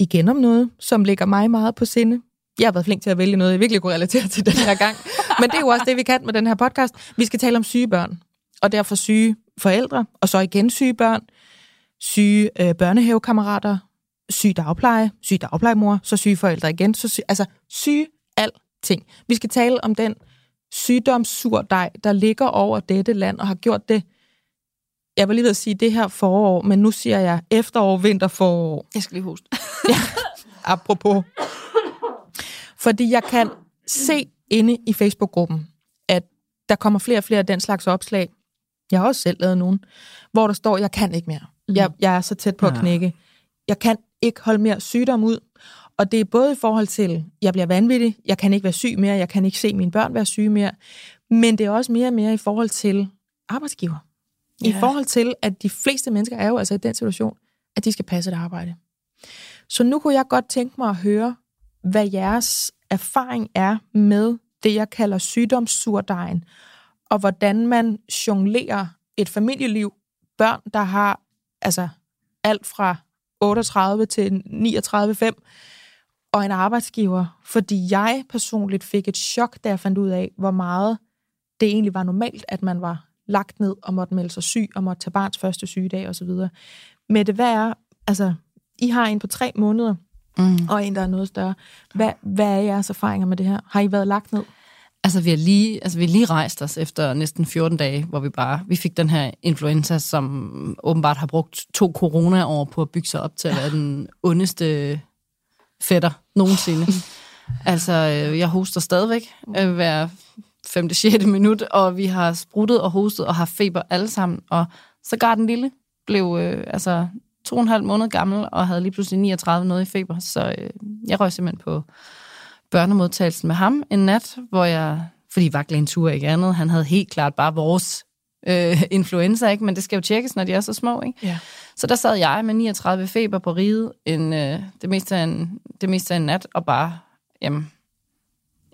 igen om noget, som ligger mig meget på sinde. Jeg har været flink til at vælge noget, jeg virkelig kunne relatere til den her gang. Men det er jo også det, vi kan med den her podcast. Vi skal tale om syge børn, og derfor syge forældre, og så igen syge børn, syge øh, børnehavekammerater, syge dagpleje, syge dagplejemor, så syge forældre igen. Så syge, altså syge alting. Vi skal tale om den sygdomssurdej, der ligger over dette land og har gjort det. Jeg var lige ved at sige det her forår, men nu siger jeg efterår, vinter, forår. Jeg skal lige hoste. Ja, apropos. Fordi jeg kan se inde i Facebook-gruppen, at der kommer flere og flere af den slags opslag. Jeg har også selv lavet nogen, hvor der står, jeg kan ikke mere. Jeg, jeg er så tæt på at knække. Jeg kan ikke holde mere sygdom ud. Og det er både i forhold til, jeg bliver vanvittig, jeg kan ikke være syg mere, jeg kan ikke se mine børn være syge mere. Men det er også mere og mere i forhold til arbejdsgiver. I ja. Forhold til, at de fleste mennesker er jo altså i den situation, at de skal passe et arbejde. Så nu kunne jeg godt tænke mig at høre, hvad jeres erfaring er med det, jeg kalder sygdomssurdejen, og hvordan man jonglerer et familieliv, børn, der har altså alt fra otteogtredive til niogtredive komma fem, og en arbejdsgiver. Fordi jeg personligt fik et chok, da jeg fandt ud af, hvor meget det egentlig var normalt, at man var lagt ned og måtte melde sig syg, og måtte tage barns første sygedag osv. Mette, hvad er, altså, I har en på tre måneder, mm. og en, der er noget større. Hvad, hvad er jeres erfaringer med det her? Har I været lagt ned? Altså, vi har lige, altså, vi har lige rejst os efter næsten fjorten dage, hvor vi bare, vi fik den her influenza, som åbenbart har brugt to corona-år på at bygge sig op til at være den ondeste fætter nogensinde. Altså, jeg hoster stadigvæk hver femte sjette minut, og vi har spruttet og hostet og har feber alle sammen, og så går den lille blev øh, altså to og en halv måned gammel og havde lige pludselig niogtredive noget i feber, så øh, jeg røg simpelthen på børnemodtagelsen med ham en nat, hvor jeg, fordi vagtlægen turde ikke andet, han havde helt klart bare vores øh, influenza, ikke, men det skal jo tjekkes, når de er så små, ikke? Ja. Så der sad jeg med niogtredive feber på riget en, øh, det meste af en, det meste af en nat, og bare, jamen,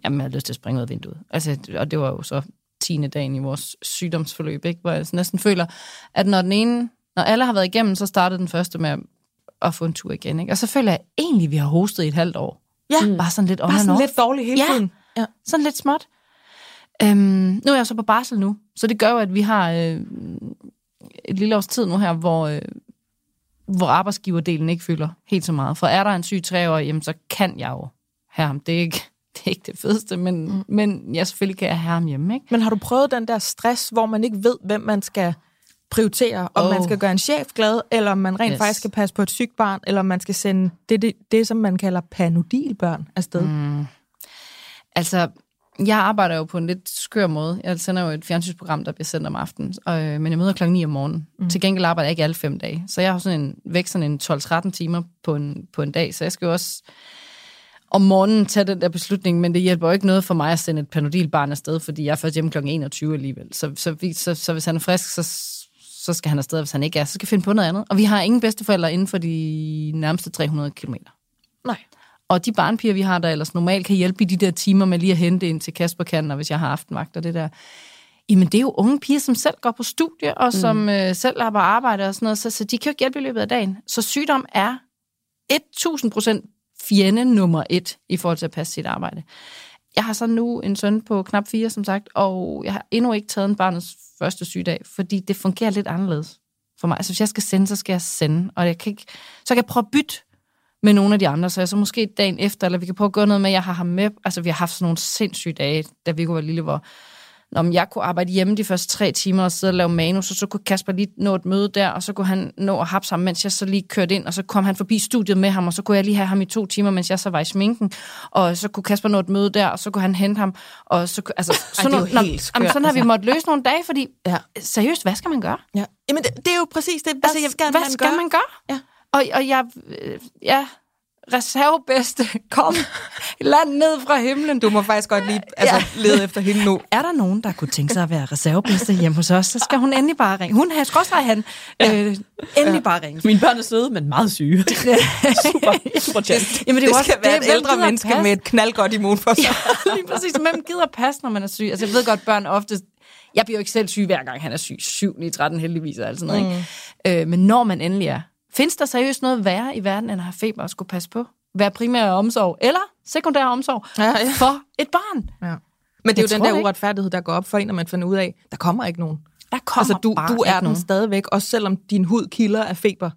Jamen, jeg havde lyst til at springe ud af vinduet. Altså, og det var jo så tiende dagen i vores sygdomsforløb, ikke? Hvor jeg næsten føler, at når den ene, når alle har været igennem, så startede den første med at få en tur igen, ikke? Og så føler jeg egentlig, vi har hostet i et halvt år. Ja. Bare sådan lidt on and off. Bare sådan lidt dårligt hele tiden. Ja. Ja, sådan lidt småt. Øhm, nu er jeg så på barsel nu, så det gør jo, at vi har øh, et lille års tid nu her, hvor, øh, hvor arbejdsgiverdelen ikke fylder helt så meget. For er der en syg treårig, jamen så kan jeg jo have ham. Det er ikke det, er ikke det fedeste, men, mm. men ja, selvfølgelig kan jeg have ham hjemme. Ikke? Men har du prøvet den der stress, hvor man ikke ved, hvem man skal prioritere, om oh. man skal gøre en chef glad, eller om man rent yes. faktisk skal passe på et sygt barn, eller om man skal sende det, det, det som man kalder panodilbørn afsted? Mm. Altså, jeg arbejder jo på en lidt skør måde. Jeg sender jo et fjernsynsprogram, der bliver sendt om aftenen, og, øh, men jeg møder klokken ni om morgenen. Mm. Til gengæld arbejder jeg ikke alle fem dage, så jeg har sådan en, væk sådan en tolv til tretten timer på en, på en dag, så jeg skal jo også om morgenen tage den der beslutning, men det hjælper jo ikke noget for mig at sende et panodilbarn afsted, fordi jeg er først hjemme klokken enogtyve alligevel. Så, så, vi, så, så hvis han er frisk, så, så skal han afsted, hvis han ikke er, så skal vi finde på noget andet. Og vi har ingen bedsteforældre inden for de nærmeste tre hundrede kilometer. Nej. Og de barnpiger, vi har der ellers normalt, kan hjælpe i de der timer med lige at hente ind til Kasper kan, og hvis jeg har aftenvagt og det der. Jamen, det er jo unge piger, som selv går på studie, og som mm. øh, selv har arbejde og sådan noget, så, så de kan jo ikke hjælpe i løbet af dagen. Så sygdom er tusind procent fjende nummer et i forhold til at passe sit arbejde. Jeg har så nu en søn på knap fire, som sagt, og jeg har endnu ikke taget en barnets første sygedag, fordi det fungerer lidt anderledes for mig. Altså, hvis jeg skal sende, så skal jeg sende, og jeg kan ikke, så kan jeg prøve at bytte med nogle af de andre, så jeg så måske dagen efter, eller vi kan prøve at gøre noget med, jeg har ham med. Altså, vi har haft sådan nogle sindssyge dage, da Viggo var lille, hvor når jeg kunne arbejde hjemme de første tre timer og sidde og lave manus, og så kunne Kasper lige nå et møde der, og så kunne han nå at hapse ham, mens jeg så lige kørte ind, og så kom han forbi studiet med ham, og så kunne jeg lige have ham i to timer, mens jeg så var i sminken, og så kunne Kasper nå et møde der, og så kunne han hente ham, og så kunne, altså, sådan, Ej, det er jo helt skørt, når, sådan har vi måttet løse nogle dage, fordi ja. seriøst, hvad skal man gøre? Ja. Jamen, det, det er jo præcis det. Altså, jeg, skal hvad man skal gøre? man gøre? Ja. Og, og jeg, ja, reservebedste, kom land ned fra himlen. Du må faktisk godt lige altså, ja. lede efter hende nu. Er der nogen, der kunne tænke sig at være reservebedste hjemme hos os, så skal hun endelig bare ringe. Hun har skråstreg han. Ja. Øh, endelig ja. bare ringe. Mine børn er søde, men meget syge. Ja. Super, super tjent. Jamen, det, det skal også, være det, et ældre menneske med et knaldgodt immunforsvar. Ja, lige præcis. Hvem gider passe, når man er syg? Altså, jeg ved godt, børn ofte. Jeg bliver jo ikke selv syg, hver gang han er syg. syv, ni, tretten heldigvis og alt sådan noget. Mm. Ikke? Øh, men når man endelig er. Findes der seriøst noget værre i verden, end at have feber og skulle passe på? Være primær omsorg eller sekundær omsorg ja, ja. for et barn? Ja. Men det er jo den der uretfærdighed, der går op for en, når man finder ud af, der kommer ikke nogen. Der kommer altså, du, bare du er den nogen. Stadigvæk, også selvom din hud kilder af feber,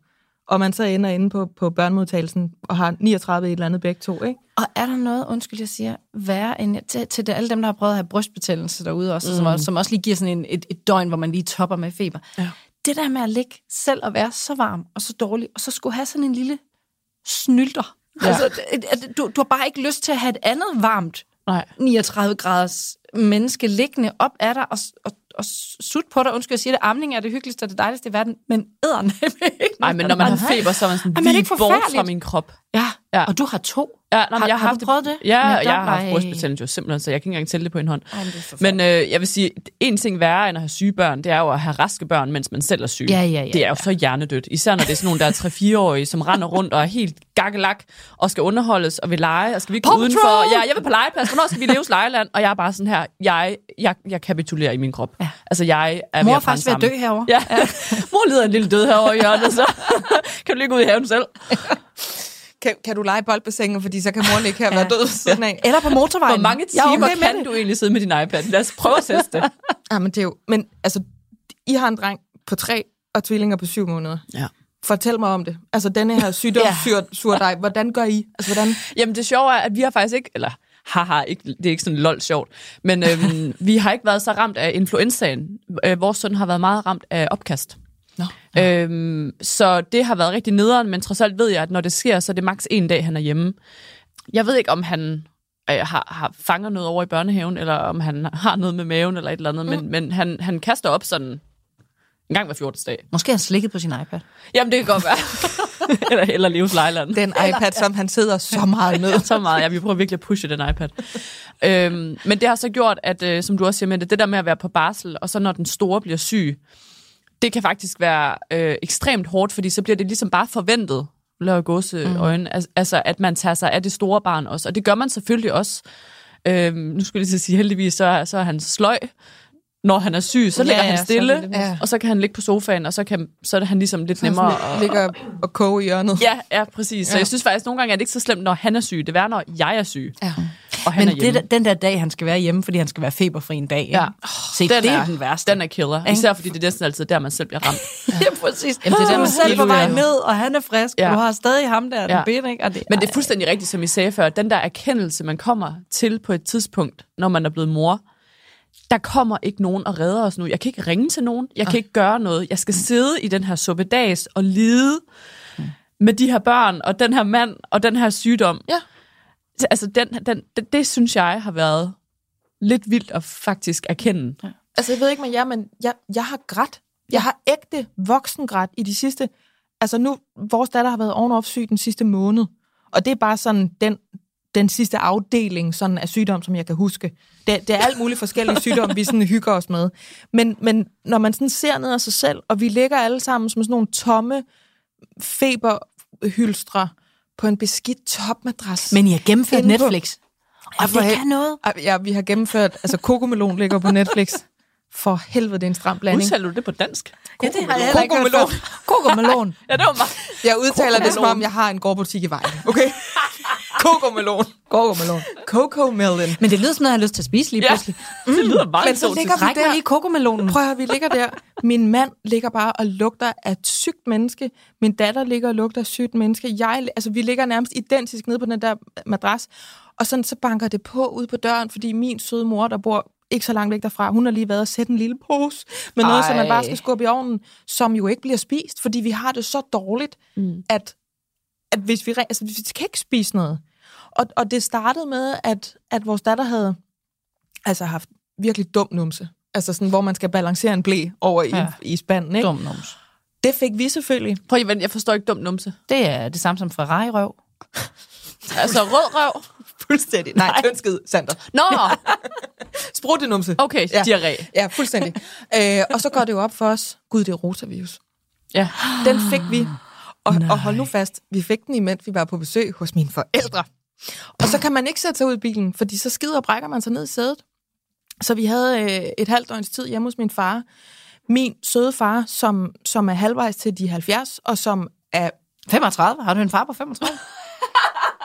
og man så ender inde på, på børnemodtagelsen og har niogtredive et eller andet begge to, ikke? Og er der noget, undskyld, jeg siger, værre end til, til det, alle dem, der har prøvet at have brystbetændelse derude også, mm. som, også som også lige giver sådan en, et, et døgn, hvor man lige topper med feber. Ja. Det der med at ligge selv og være så varm og så dårlig, og så skulle have sådan en lille snylter. Ja. Altså, du, du har bare ikke lyst til at have et andet varmt Nej. niogtredive graders menneske liggende op af dig og, og, og sutte på dig. Undskyld, jeg siger det, amning er det hyggeligste og det dejligste i verden, men æderne. Nej, men når man har feber, så er man sådan lige bort fra min krop. Ja, ja. Og du har to. Ja, nej, har, jeg har, har du prøvet det? Ja, jeg, jeg har haft brystbetændelse jo simpelthen, så jeg kan ikke engang tælle det på en hånd. Ej, men øh, jeg vil sige, en ting værre end at have syge børn, det er jo at have raske børn, mens man selv er syg. Ja, ja, ja, det er jo ja. så hjernedødt. Især når det er sådan nogle, der er tre-fire-årige, som render rundt og er helt gakkelak og skal underholdes og vil lege. Og skal vi ikke gå udenfor? Ja, jeg vil på legeplads. Hvornår skal vi leves legeland? Og jeg er bare sådan her, jeg, jeg, jeg kapitulerer i min krop. Ja. Altså, jeg er mor er faktisk ved at dø herovre. Ja. Ja. Mor lider en lille død herovre i hjørnet, så kan du ligge ud i haven selv. Kan, kan du lege bold på sengen, fordi så kan moren ikke have ja. været død ved siden af. Eller på motorvejen. Hvor mange timer okay kan det. Du egentlig sidde med din iPad? Lad os prøve at teste det. Ja, men det er jo, men altså, I har en dreng på tre og tvillinger på syv måneder. Ja. Fortæl mig om det. Altså, denne her sygdom ja. syr, syr dig. Hvordan gør I? Altså, hvordan? Jamen, det sjove er, at vi har faktisk ikke, eller haha, ikke, det er ikke sådan lol sjovt, men øhm, vi har ikke været så ramt af influenzaen. Øh, vores søn har været meget ramt af opkast. No. Øhm, så det har været rigtig nederen, men trods alt ved jeg, at når det sker, så er det maks en dag, han er hjemme. Jeg ved ikke, om han øh, har, har fanger noget over i børnehaven, eller om han har noget med maven eller et eller andet, mm. men, men han, han kaster op sådan en gang hver fjortende dag. Måske har han slikket på sin iPad. Jamen, det kan godt være. eller eller leves lejland. Den iPad, som han sidder så meget med. så meget, ja. Vi prøver virkelig at pushe den iPad. øhm, men det har så gjort, at øh, som du også siger, Mette, det der med at være på barsel, og så når den store bliver syg, det kan faktisk være øh, ekstremt hårdt, fordi så bliver det ligesom bare forventet, laver gåseøjne, mm. altså at man tager sig af det store barn også. Og det gør man selvfølgelig også. Øh, nu skulle jeg lige sige, heldigvis så, så er han sløj. Når han er syg, så ligger ja, han stille, så det, ja. og så kan han ligge på sofaen, og så, kan, så er det han ligesom lidt så nemmere. Han ligger og, og koge i hjørnet. Ja, ja, præcis. Så ja. jeg synes faktisk, nogle gange er det ikke så slemt, når han er syg. Det er værre, når jeg er syg. Ja. Og han men det, den der dag, han skal være hjemme, fordi han skal være feberfri en dag. Ja. Oh, se, den det er, er den værste. Den er killer. Især fordi det er næsten altid der, man selv bliver ramt. Ja, præcis. Jamen, det er der, man selv på vej ned, og han er frisk, ja. Og du har stadig ham der, den ja. ben, ikke? Og det, men det er fuldstændig rigtigt, som I sagde før. Den der erkendelse, man kommer til på et tidspunkt, når man er blevet mor, der kommer ikke nogen og redder os nu. Jeg kan ikke ringe til nogen. Jeg kan ah. ikke gøre noget. Jeg skal sidde i den her suppedags og lide mm. med de her børn, og den her mand, og den her sygdom. Ja. Altså, den, den, det, det synes jeg har været lidt vildt at faktisk erkende. Ja. Altså, jeg ved ikke med jer, men jeg, jeg har grædt. Jeg har ægte voksengrædt i de sidste... Altså nu, vores datter har været on-off-syg den sidste måned, og det er bare sådan den... den sidste afdeling sådan af sygdom, som jeg kan huske. Det, det er alt muligt forskellige sygdomme, vi sådan hygger os med. Men, men når man sådan ser ned af sig selv, og vi ligger alle sammen som sådan nogle tomme feberhylstre på en beskidt topmadras. Men I har gennemført Netflix. På... Og det kan noget. Ja, vi har gennemført... Altså, Kokomelon ligger på Netflix. For helvede, det er en stram blanding. Udtaler du det på dansk? Ja, det har jeg heller ikke hørt før. Kokomelon. Ja, det var meget. Jeg udtaler det, som om jeg har en gårdbutik i vejen. Okay? Kokomelon. Kokomelon. Kokomelon. Men det lyder sådan noget, jeg har lyst til at spise lige pludselig. Ja, det lyder meget mm. så til. Ræk mig lige kokomelonen. Prøv at høre, vi ligger der. Min mand ligger bare og lugter af et sygt menneske. Min datter ligger og lugter af et sygt menneske. Jeg, altså, vi ligger nærmest identisk nede på den der madras. Og sådan, så banker det på ude på døren, fordi min søde mor, der bor ikke så langt væk derfra, hun har lige været og sætte en lille pose med noget, som man bare skal skubbe i ovnen, som jo ikke bliver spist, fordi vi har det så dårligt, mm. at, at hvis vi, altså, vi kan ikke spise noget. Og, og det startede med, at, at vores datter havde altså haft virkelig dum numse. Altså sådan, hvor man skal balancere en blæ over i, ja. i spanden, ikke? Dum numse. Det fik vi selvfølgelig. Prøv at vente, jeg forstår ikke dum numse. Det er det samme som Ferrari-røv. Altså rød røv. Fuldstændig. Nej, ønsket Sander. Nå! Spruttenumse. Okay, ja. Diarré. Ja, fuldstændig. Æ, og så går det jo op for os. Gud, det er rotavirus. Ja. Den fik vi. Og, og hold nu fast, vi fik den, imens vi var på besøg hos mine forældre. Og så kan man ikke sætte sig ud i bilen, fordi så skider og brækker man sig ned i sædet. Så vi havde øh, et halvt døgns tid hjemme hos min far. Min søde far, som, som er halvvejs til de halvfjerds, og som er... femogtredive? Har du en far på femogtredive?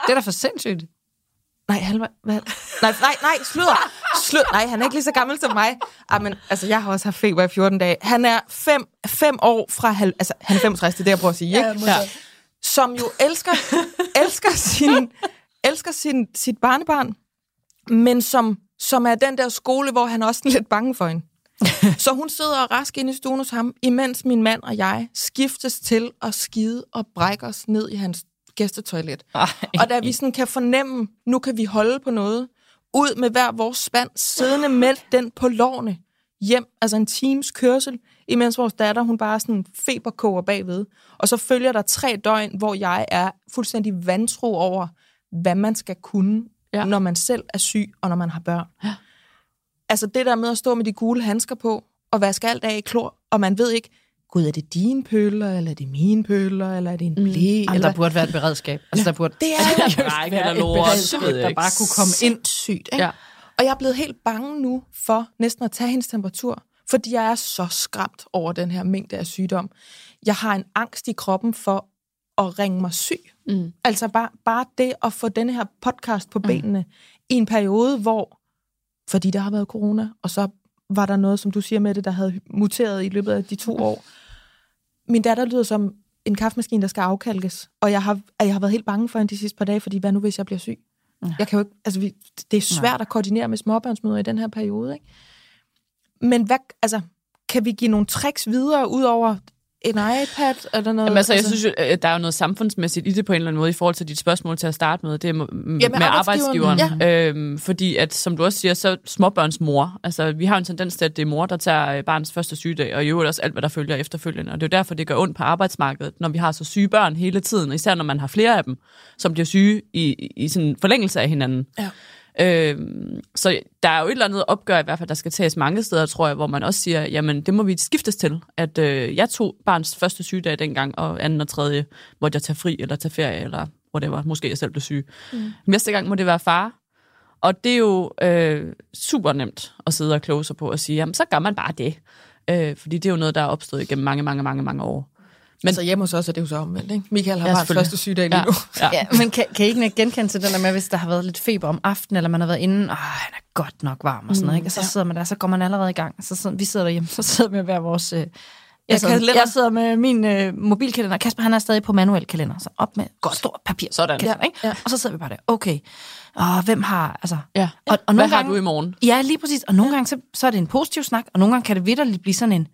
Det er da for sindssygt. Nej, halvvej, hvad? Nej, nej, nej, sludder. Sludder. Nej, han er ikke lige så gammel som mig. Ah, men altså, jeg har også haft feber i fjorten dage. Han er fem, fem år fra... Halv, altså, han er femogtres, det er det, jeg prøver at sige, ikke? Ja, ja. Som jo elsker, elsker, sin, elsker sin, sit barnebarn, men som, som er den der skole, hvor han også er lidt bange for hende. Så hun sidder og rask inde i stuen hos ham, imens min mand og jeg skiftes til at skide og brække os ned i hans gæstetoilet. Ej. Og da vi sådan kan fornemme, nu kan vi holde på noget, ud med hver vores spand, siddende med den på lårene, hjem, altså en times kørsel, imens vores datter, hun bare sådan feberkoger bagved. Og så følger der tre døgn, hvor jeg er fuldstændig vantro over, hvad man skal kunne, ja. når man selv er syg, og når man har børn. Ja. Altså det der med at stå med de gule handsker på, og vaske alt af i klor, og man ved ikke, gud, er det dine pøller, eller er det mine pøller, eller er det en blæ? Mm. Eller... der burde være et beredskab. Altså, der burde... Det er altså, der bare ikke et beredskab, der bare kunne komme ind sygt. Ja. Og jeg er blevet helt bange nu for næsten at tage hendes temperatur, fordi jeg er så skræmt over den her mængde af sygdom. Jeg har en angst i kroppen for at ringe mig syg. Mm. Altså bare, bare det at få denne her podcast på benene mm. i en periode, hvor, fordi der har været corona, og så var der noget, som du siger, Mette, der havde muteret i løbet af de to år. Min datter lyder som en kaffemaskine, der skal afkalkes, og jeg har, jeg har været helt bange for hende de sidste par dage, fordi hvad nu, hvis jeg bliver syg? Ja. Jeg kan jo ikke, altså, vi, det er svært ja. at koordinere med småbørnsmøder i den her periode, ikke? Men hvad, altså, kan vi give nogle tricks videre, ud over en iPad eller noget? Jamen, altså, jeg synes jo, der er jo noget samfundsmæssigt i det på en eller anden måde, i forhold til dit spørgsmål til at starte med, det er med, ja, med arbejdsgiveren. arbejdsgiveren. Ja. Øhm, fordi at, som du også siger, så småbørnsmor, altså vi har en tendens til, at det er mor, der tager barnets første sygedag, og i øvrigt også alt, hvad der følger efterfølgende. Og det er jo derfor, det gør ondt på arbejdsmarkedet, når vi har så syge børn hele tiden, især når man har flere af dem, som bliver syge i, i sådan forlængelse af hinanden. Ja. Øhm, så der er jo et eller andet opgør i hvert fald, der skal tages mange steder, tror jeg, hvor man også siger, jamen det må vi skiftes til, at øh, jeg tog barns første sygedag dengang, og anden og tredje, hvor jeg tager fri eller tager ferie, eller whatever, måske jeg selv blev syg. Mm. Næste gang må det være far, og det er jo øh, super nemt at sidde og kloge sig på og sige, jamen så gør man bare det, øh, fordi det er jo noget, der er opstået igennem mange, mange, mange, mange år. Men altså hjemme hos os er det jo så omvendt, ikke? Michael har ja, bare første sygedag lige ja. nu. Ja. Ja, men kan, kan I ikke genkende til den der med, hvis der har været lidt feber om aftenen, eller man har været inde, åh, han er godt nok varm og sådan noget, ikke? Og så sidder man der, så går man allerede i gang. Så sidder, vi sidder derhjemme, så sidder vi med hver vores... Øh, Jeg, jeg, kan, jeg sidder med min øh, mobilkalender. Kasper, han er stadig på manuel kalender. Så op med godt stort papir. Sådan. Kalender, ikke? Ja. Og så sidder vi bare der. Okay. Og hvem har... Altså, ja. og, og nogle Hvad gange, har du i morgen? Ja, lige præcis. Og nogle ja. gange, så, så er det en positiv snak. Og nogle gange kan det vitterligt blive sådan en...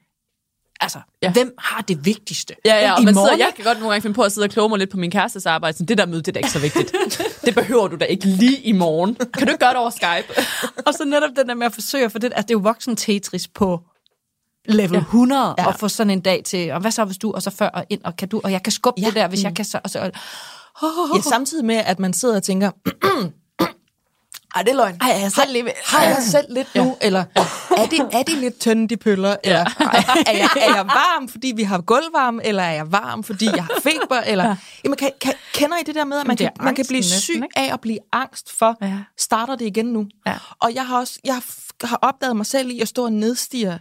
Altså, ja. hvem har det vigtigste? Ja, ja, og man sidder, jeg kan godt nogle gange finde på at sidde og kloge mig lidt på min kærestes arbejde, så det der møde, det er da ikke så vigtigt. Det behøver du da ikke lige i morgen. Kan du ikke gøre det over Skype? Og så netop den der med at forsøge, for det, altså, det er jo voksen Tetris på... level ja. hundrede, ja. og få sådan en dag til, og hvad så hvis du, og så før, og ind, og kan du, og jeg kan skubbe ja. det der, hvis mm. jeg kan så, og så... Og, oh, oh, oh. Ja, samtidig med, at man sidder og tænker, ej, det er løgn. Ej, er jeg selv, har jeg selv lidt ja. nu, eller er det, er det lidt tynde, de pøller, ja. eller er jeg, er jeg varm, fordi vi har gulvvarme, eller er jeg varm, fordi jeg har feber, eller... Ja. Jamen, kan, kan, kender I det der med, at man, kan, man kan blive syg næsten, af at blive angst for, ja. starter det igen nu? Ja. Og jeg har også, jeg har opdaget mig selv i at stå og nedstige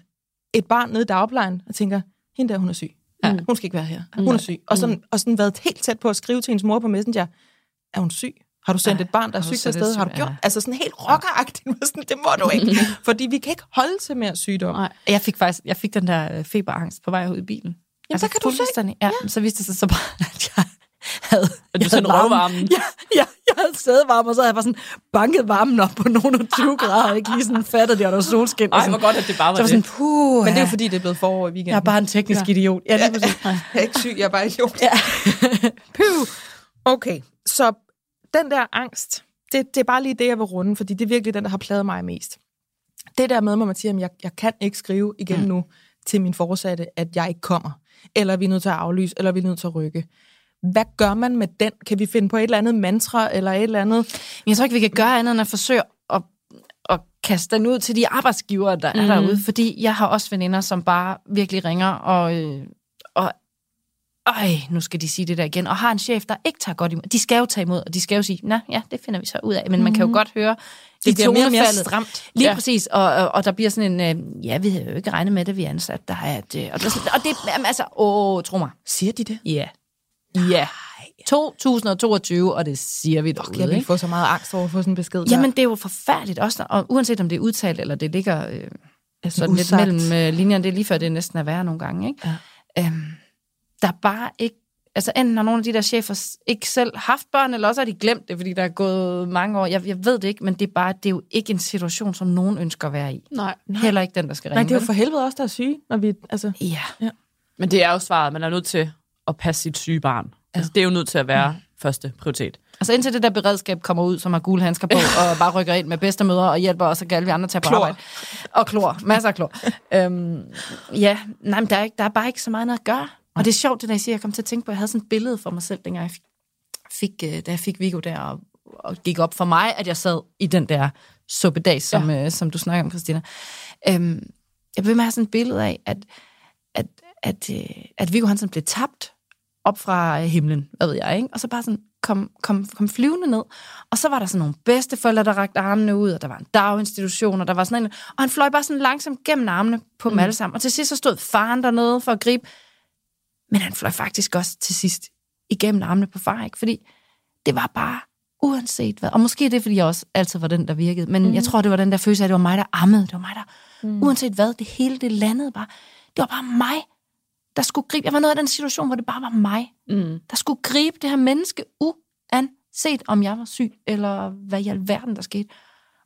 et barn nede i dagplejen, og tænker, hende der, hun er syg. Ja. Hun skal ikke være her. Hun er syg. Og sådan, og sådan været helt tæt på at skrive til hendes mor på Messenger, er hun syg? Har du sendt ja, et barn, der er syg til afsted? Har du gjort? Ja. Altså sådan helt rockeragtigt. Sådan, det må du ikke. Fordi vi kan ikke holde til mere sygdom. Nej. Jeg fik faktisk, jeg fik den der feberangst på vej ud i bilen. Jamen, altså, så kan du se. Ja, ja. Så viste det sig så bare, at jeg havde... Og du sendte rødvarmen. Ja, ja. Jeg havde sædevarme, og så havde jeg bare sådan banket varmen op på nogle tyve grader, og ikke lige sådan fattet det, og der var solskin. Ej, hvor godt, at det bare var så det. Sådan, puh, men det er jo fordi, det er blevet forår i weekenden. Jeg er bare en teknisk ja. idiot. Ja, det er jeg er ikke syg, jeg er bare idiot. Ja. Puh. Okay, så den der angst, det, det er bare lige det, jeg vil runde, fordi det er virkelig den, der har plaget mig mest. Det der med, hvor man siger, at jeg, jeg kan ikke skrive igen mm. nu til min forsatte, at jeg ikke kommer, eller vi er nødt til at aflyse, eller vi er nødt til at rykke. Hvad gør man med den? Kan vi finde på et eller andet mantra, eller et eller andet? Jeg tror ikke, vi kan gøre andet end at forsøge at, at kaste den ud til de arbejdsgivere, der mm. er derude. Fordi jeg har også veninder, som bare virkelig ringer, og, og øj, nu skal de sige det der igen. Og har en chef, der ikke tager godt imod. De skal jo tage imod, og de skal jo sige, nej, ja, det finder vi så ud af. Men man kan jo godt høre... Det bliver mere og mere stramt. Lige ja. præcis, og, og, og der bliver sådan en, øh, ja, vi havde jo ikke regnet med det, vi er ansat. Der er det. Og, der er sådan, og det er altså, åh, tro mig. Siger de det? Ja. Yeah. Ja, to tusind og toogtyve, og det siger vi dog. Okay, jeg vil få så meget angst over at få sådan en besked. Jamen, det er jo forfærdeligt også, og uanset om det er udtalt, eller det ligger øh, sådan lidt mellem øh, linjerne, det er lige før, det næsten er værre nogle gange, ikke? Ja. Øhm, der er bare ikke... Altså, enten har nogle af de der chefer ikke selv haft børn, eller også har de glemt det, fordi der er gået mange år. Jeg, jeg ved det ikke, men det er bare, det er jo ikke en situation, som nogen ønsker at være i. Nej. nej. Heller ikke den, der skal ringe. Nej, det er jo for helvede også, der er syge, når vi... Altså... Ja. ja. Men det er jo svaret, man er nødt til... og passe sit syge barn. Altså, det er jo nødt til at være mm. første prioritet. Altså, indtil det der beredskab kommer ud, som har gule handsker på, og bare rykker ind med bedstemødre, og hjælper os, og alle vi andre tage på klor. Arbejde. Og klor. Masser af klor. øhm, ja, nej, men der er, ikke, der er bare ikke så meget noget at gøre. Og det er sjovt, det der, jeg siger, jeg kom til at tænke på, jeg havde sådan et billede for mig selv, dengang jeg fik, fik, da jeg fik Viggo der, og, og gik op for mig, at jeg sad i den der suppedag, som, ja. øh, som du snakker om, Christina. Øhm, jeg blev med at have sådan et billede af, at, at at, øh, at Viggo Hansen blev tabt op fra øh, himlen, hvad ved jeg, ikke? Og så bare sådan kom, kom, kom flyvende ned, og så var der sådan nogle bedsteforældre, der rakte armene ud, og der var en daginstitution, og der var sådan en, og han fløj bare sådan langsomt gennem armene på dem mm. alle sammen, og til sidst så stod faren dernede for at gribe, men han fløj faktisk også til sidst igennem armene på far, ikke? Fordi det var bare uanset hvad, og måske er det, fordi jeg også altid var den, der virkede, men mm. jeg tror, det var den der følelse af, det var mig, der ammede, det var mig, der mm. uanset hvad, det hele det landede bare, det var bare mig, der skulle gribe... Jeg var noget af den situation, hvor det bare var mig. Mm. Der skulle gribe det her menneske, uanset om jeg var syg, eller hvad i alverden, der skete.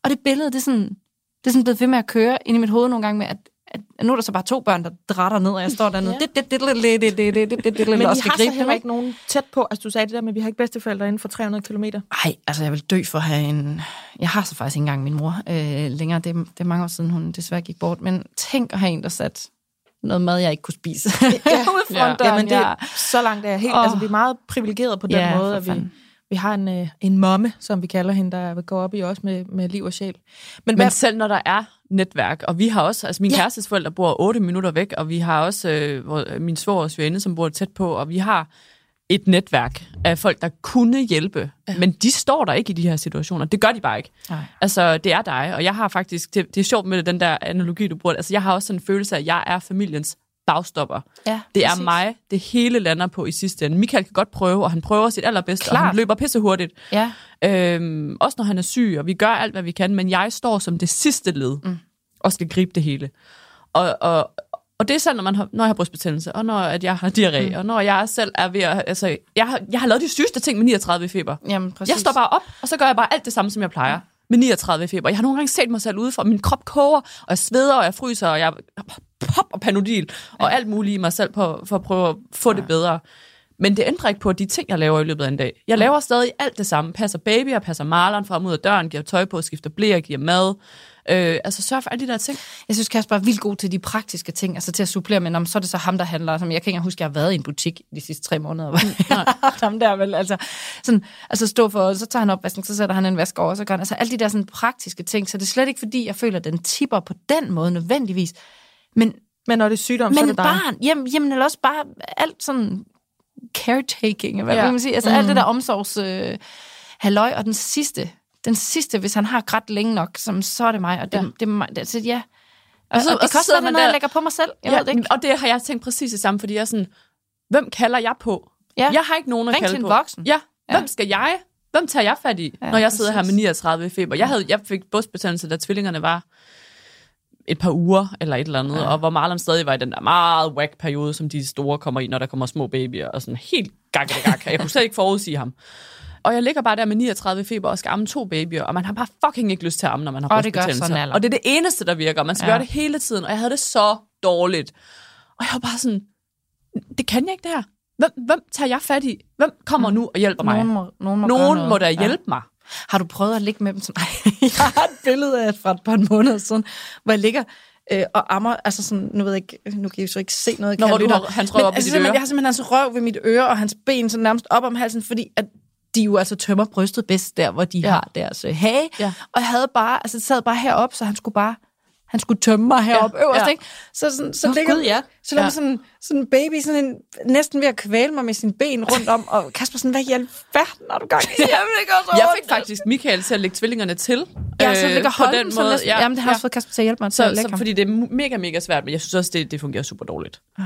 Og det billede, det er sådan, det er sådan blevet ved med at køre ind i mit hoved nogle gange med, at, at nu er der så bare to børn, der drætter ned, og jeg står dernede. Det, det, det, det, det, det, det, det, det, det, men I har så heller ikke nogen tæt på, altså du sagde det der, men vi har ikke bedsteforældre inden for tre hundrede kilometer. Nej, altså jeg vil dø for at have en... Jeg har så faktisk ikke engang min mor øh, længere. Det, det er mange år siden, hun desværre gik bort. Men tænk at have en, der sat... noget mad, jeg ikke kunne spise. Ja, ja. Jamen, det er, så langt er helt... Oh. Altså, vi er meget privilegerede på den ja, måde, at vi, vi har en, en momme, som vi kalder hende, der går op i os med, med liv og sjæl. Men, Men selv når der er netværk, og vi har også... Altså, min ja. kærestes forældre bor otte minutter væk, og vi har også øh, min svogers veninde, som bor tæt på, og vi har et netværk af folk, der kunne hjælpe. Ja. Men de står der ikke i de her situationer. Det gør de bare ikke. Ej. Altså, det er dig. Og jeg har faktisk... Det, det er sjovt med den der analogi, du bruger. Altså, jeg har også sådan en følelse af, at jeg er familiens bagstopper. Ja, det er præcis. Mig, det hele lander på i sidste ende. Michael kan godt prøve, og han prøver sit allerbedste, Klart. Og han løber pissehurtigt. Ja. Øhm, også når han er syg, og vi gør alt, hvad vi kan, men jeg står som det sidste led, mm. og skal gribe det hele. Og, og, og det er selv, når, man har, når jeg har brystbetændelse, og når at jeg har diarré, mm. og når jeg selv er ved at... Altså, jeg har, jeg har lavet de sygeste ting med niogtredive feber. Jamen, præcis. Jeg står bare op, og så gør jeg bare alt det samme, som jeg plejer. Mm. Med niogtredive feber. Jeg har nogle gange set mig selv ude for, min krop koger, og jeg sveder, og jeg fryser, og jeg pop og panodil, og ja. Alt muligt i mig selv på, for at prøve at få ja. Det bedre. Men det ændrer ikke på de ting, jeg laver i løbet af en dag. Jeg laver ja. Stadig alt det samme. Passer babyer, passer Marlon frem ud af døren, giver tøj på, skifter blæer, giver mad. Øh, altså sørg for alle de der ting. Jeg synes Kasper er vildt god til de praktiske ting, altså til at supplere, men om så er det så ham, der handler. Som jeg kan ikke huske, at jeg har været i en butik de sidste tre måneder. Ham der vel, altså, sådan, altså stå for, så tager han opvasken, så sætter han en vask over, så gør han, altså alle de der sådan, praktiske ting, så det er slet ikke fordi, jeg føler, at den tipper på den måde nødvendigvis. Men, men når det er sygdom, men så er det dig. Barn, jamen, jamen eller også bare alt sådan caretaking, hvad ja. Kan man sige, altså mm. alt det der omsorgs øh, halløj, og den sidste, den sidste, hvis han har grædt længe nok, som, så er det mig, og det, ja. Det, det er mig, altså ja. Og, og, så, og, og det kan også være, når jeg lægger på mig selv, jeg ja, ved det ikke. Og det har jeg tænkt præcis det samme, fordi jeg er sådan, hvem kalder jeg på? Ja. Jeg har ikke nogen at Ring kalde på. Ring til en voksen. Ja, hvem ja. Skal jeg? Hvem tager jeg fat i, ja, når jeg sidder præcis. Her med niogtredive feber? Jeg, havde, jeg fik brystbetændelse, da tvillingerne var et par uger, eller et eller andet, ja. Og hvor Marlon stadig var i den der meget whack-periode, som de store kommer i, når der kommer små babyer, og sådan helt gak-gak. Jeg kunne slet ikke forudsige ham. Og jeg ligger bare der med niogtredive feber og skal amme to babyer, og man har bare fucking ikke lyst til at amme, når man har brystbetændelser. Og, og det er det eneste, der virker. Man skal ja. Gøre det hele tiden, og jeg havde det så dårligt. Og jeg var bare sådan, det kan jeg ikke det her. Hvem, hvem tager jeg fat i? Hvem kommer nu og hjælper mig? Nogen må, nogen må, nogen må da hjælpe ja. Mig. Har du prøvet at ligge med dem? Sådan? Ej, jeg har et billede af fra et par måneder siden, hvor jeg ligger øh, og ammer, altså sådan, nu ved jeg ikke, nu kan jeg jo ikke se noget. Nå, hvor du har hans røv op altså, i dit øre. Jeg har simpelthen hans røv ved mit øre, og hans ben så nærmest op om halsen, fordi at de jo altså tømmer brystet bedst der, hvor de ja. Har deres hage. Ja. Og jeg havde bare, altså sad bare heroppe, så han skulle bare, han skulle tømme mig heroppe ja. Øverst, ja. Ikke? Så, sådan, så, Nå, ligger, God, ja. Så ligger ja. Sådan en baby, sådan en, næsten ved at kvæle mig med sine ben rundt om, og Kasper sådan, hvad i alverden har du gang i? Jeg fik faktisk Michael til at lægge tvillingerne til. Ja, så ligger hånden på den måde. Ja. Jamen, det har ja. Også fået Kasper til at hjælpe mig så, til at lægge ham. Fordi det er mega, mega svært, men jeg synes også, det, det fungerer super dårligt. Ja.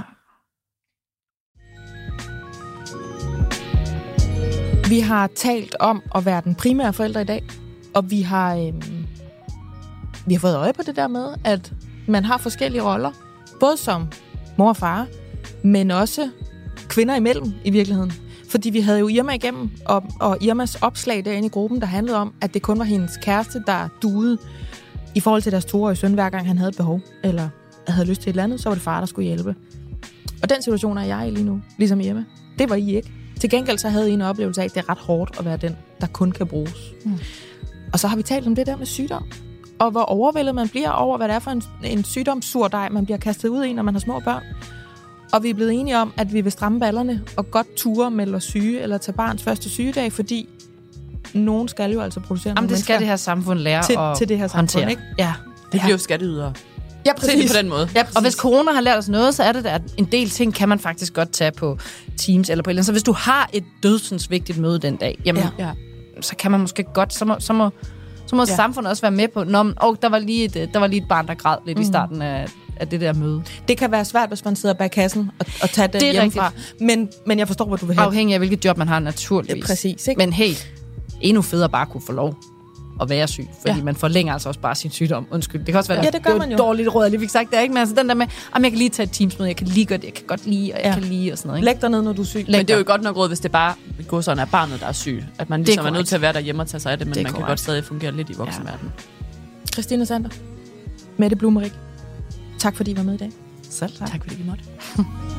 Vi har talt om at være den primære forælder i dag, og vi har, øh, vi har fået øje på det der med, at man har forskellige roller, både som mor og far, men også kvinder imellem i virkeligheden. Fordi vi havde jo Irma igennem, og, og Irmas opslag derinde i gruppen, der handlede om, at det kun var hendes kæreste, der duede i forhold til deres toårige søn, hver gang han havde et behov, eller havde lyst til et eller andet, så var det far, der skulle hjælpe. Og den situation er jeg i lige nu, ligesom Irma. Det var I ikke. Til gengæld så havde I en oplevelse af, at det er ret hårdt at være den, der kun kan bruges. Mm. Og så har vi talt om det der med sygdom, og hvor overvældet man bliver over, hvad det er for en, en sygdomssurdej, man bliver kastet ud i, når man har små børn. Og vi er blevet enige om, at vi vil stramme ballerne og godt ture, melde os syge eller tage barns første sygedag, fordi nogen skal jo altså producere Jamen, nogle det skal det her samfund lære til, og til det her samfund, håndtere. Ikke? Ja, det ja. Bliver jo skatteydere. Ja, præcis. På den måde. Ja, præcis. Og hvis corona har lært os noget, så er det, at en del ting kan man faktisk godt tage på Teams eller på et eller andet. Så hvis du har et dødsens vigtigt møde den dag, jamen, ja. Så kan man måske godt, så må, så må, så må ja. Samfundet også være med på, nå, og der var lige et, der var lige et barn, der græd lidt mm. i starten af, af det der møde. Det kan være svært, hvis man sidder bag kassen og, og tager den hjemmefra. Men, men jeg forstår, hvor du vil have. Afhængig af, hvilket job man har, naturligvis. Ja, præcis, ikke? Men helt endnu federe bare kunne få lov. At være syg, fordi ja. Man forlænger altså også bare sin sygdom. Undskyld, det kan også være ja, det gør det man jo. Dårligt råd, jeg lige fik sagt det, ikke? Men altså den der med, om jeg kan lige tage et Teams-møde, jeg kan lige gøre det, jeg kan godt lide, og jeg ja. Kan lide, og sådan noget. Ikke? Læg dig ned, når du er syg. Læg men det er jo godt nok råd, hvis det bare går sådan, at barnet, der er syg. At man ligesom er, er nødt til at være derhjemme og tage sig af det, men det man kan godt stadig fungere lidt i voksenverdenen. Ja. Christina Sander, Mette Bluhme Rieck, tak fordi I var med i dag. Selv tak. Tak fordi vi måtte.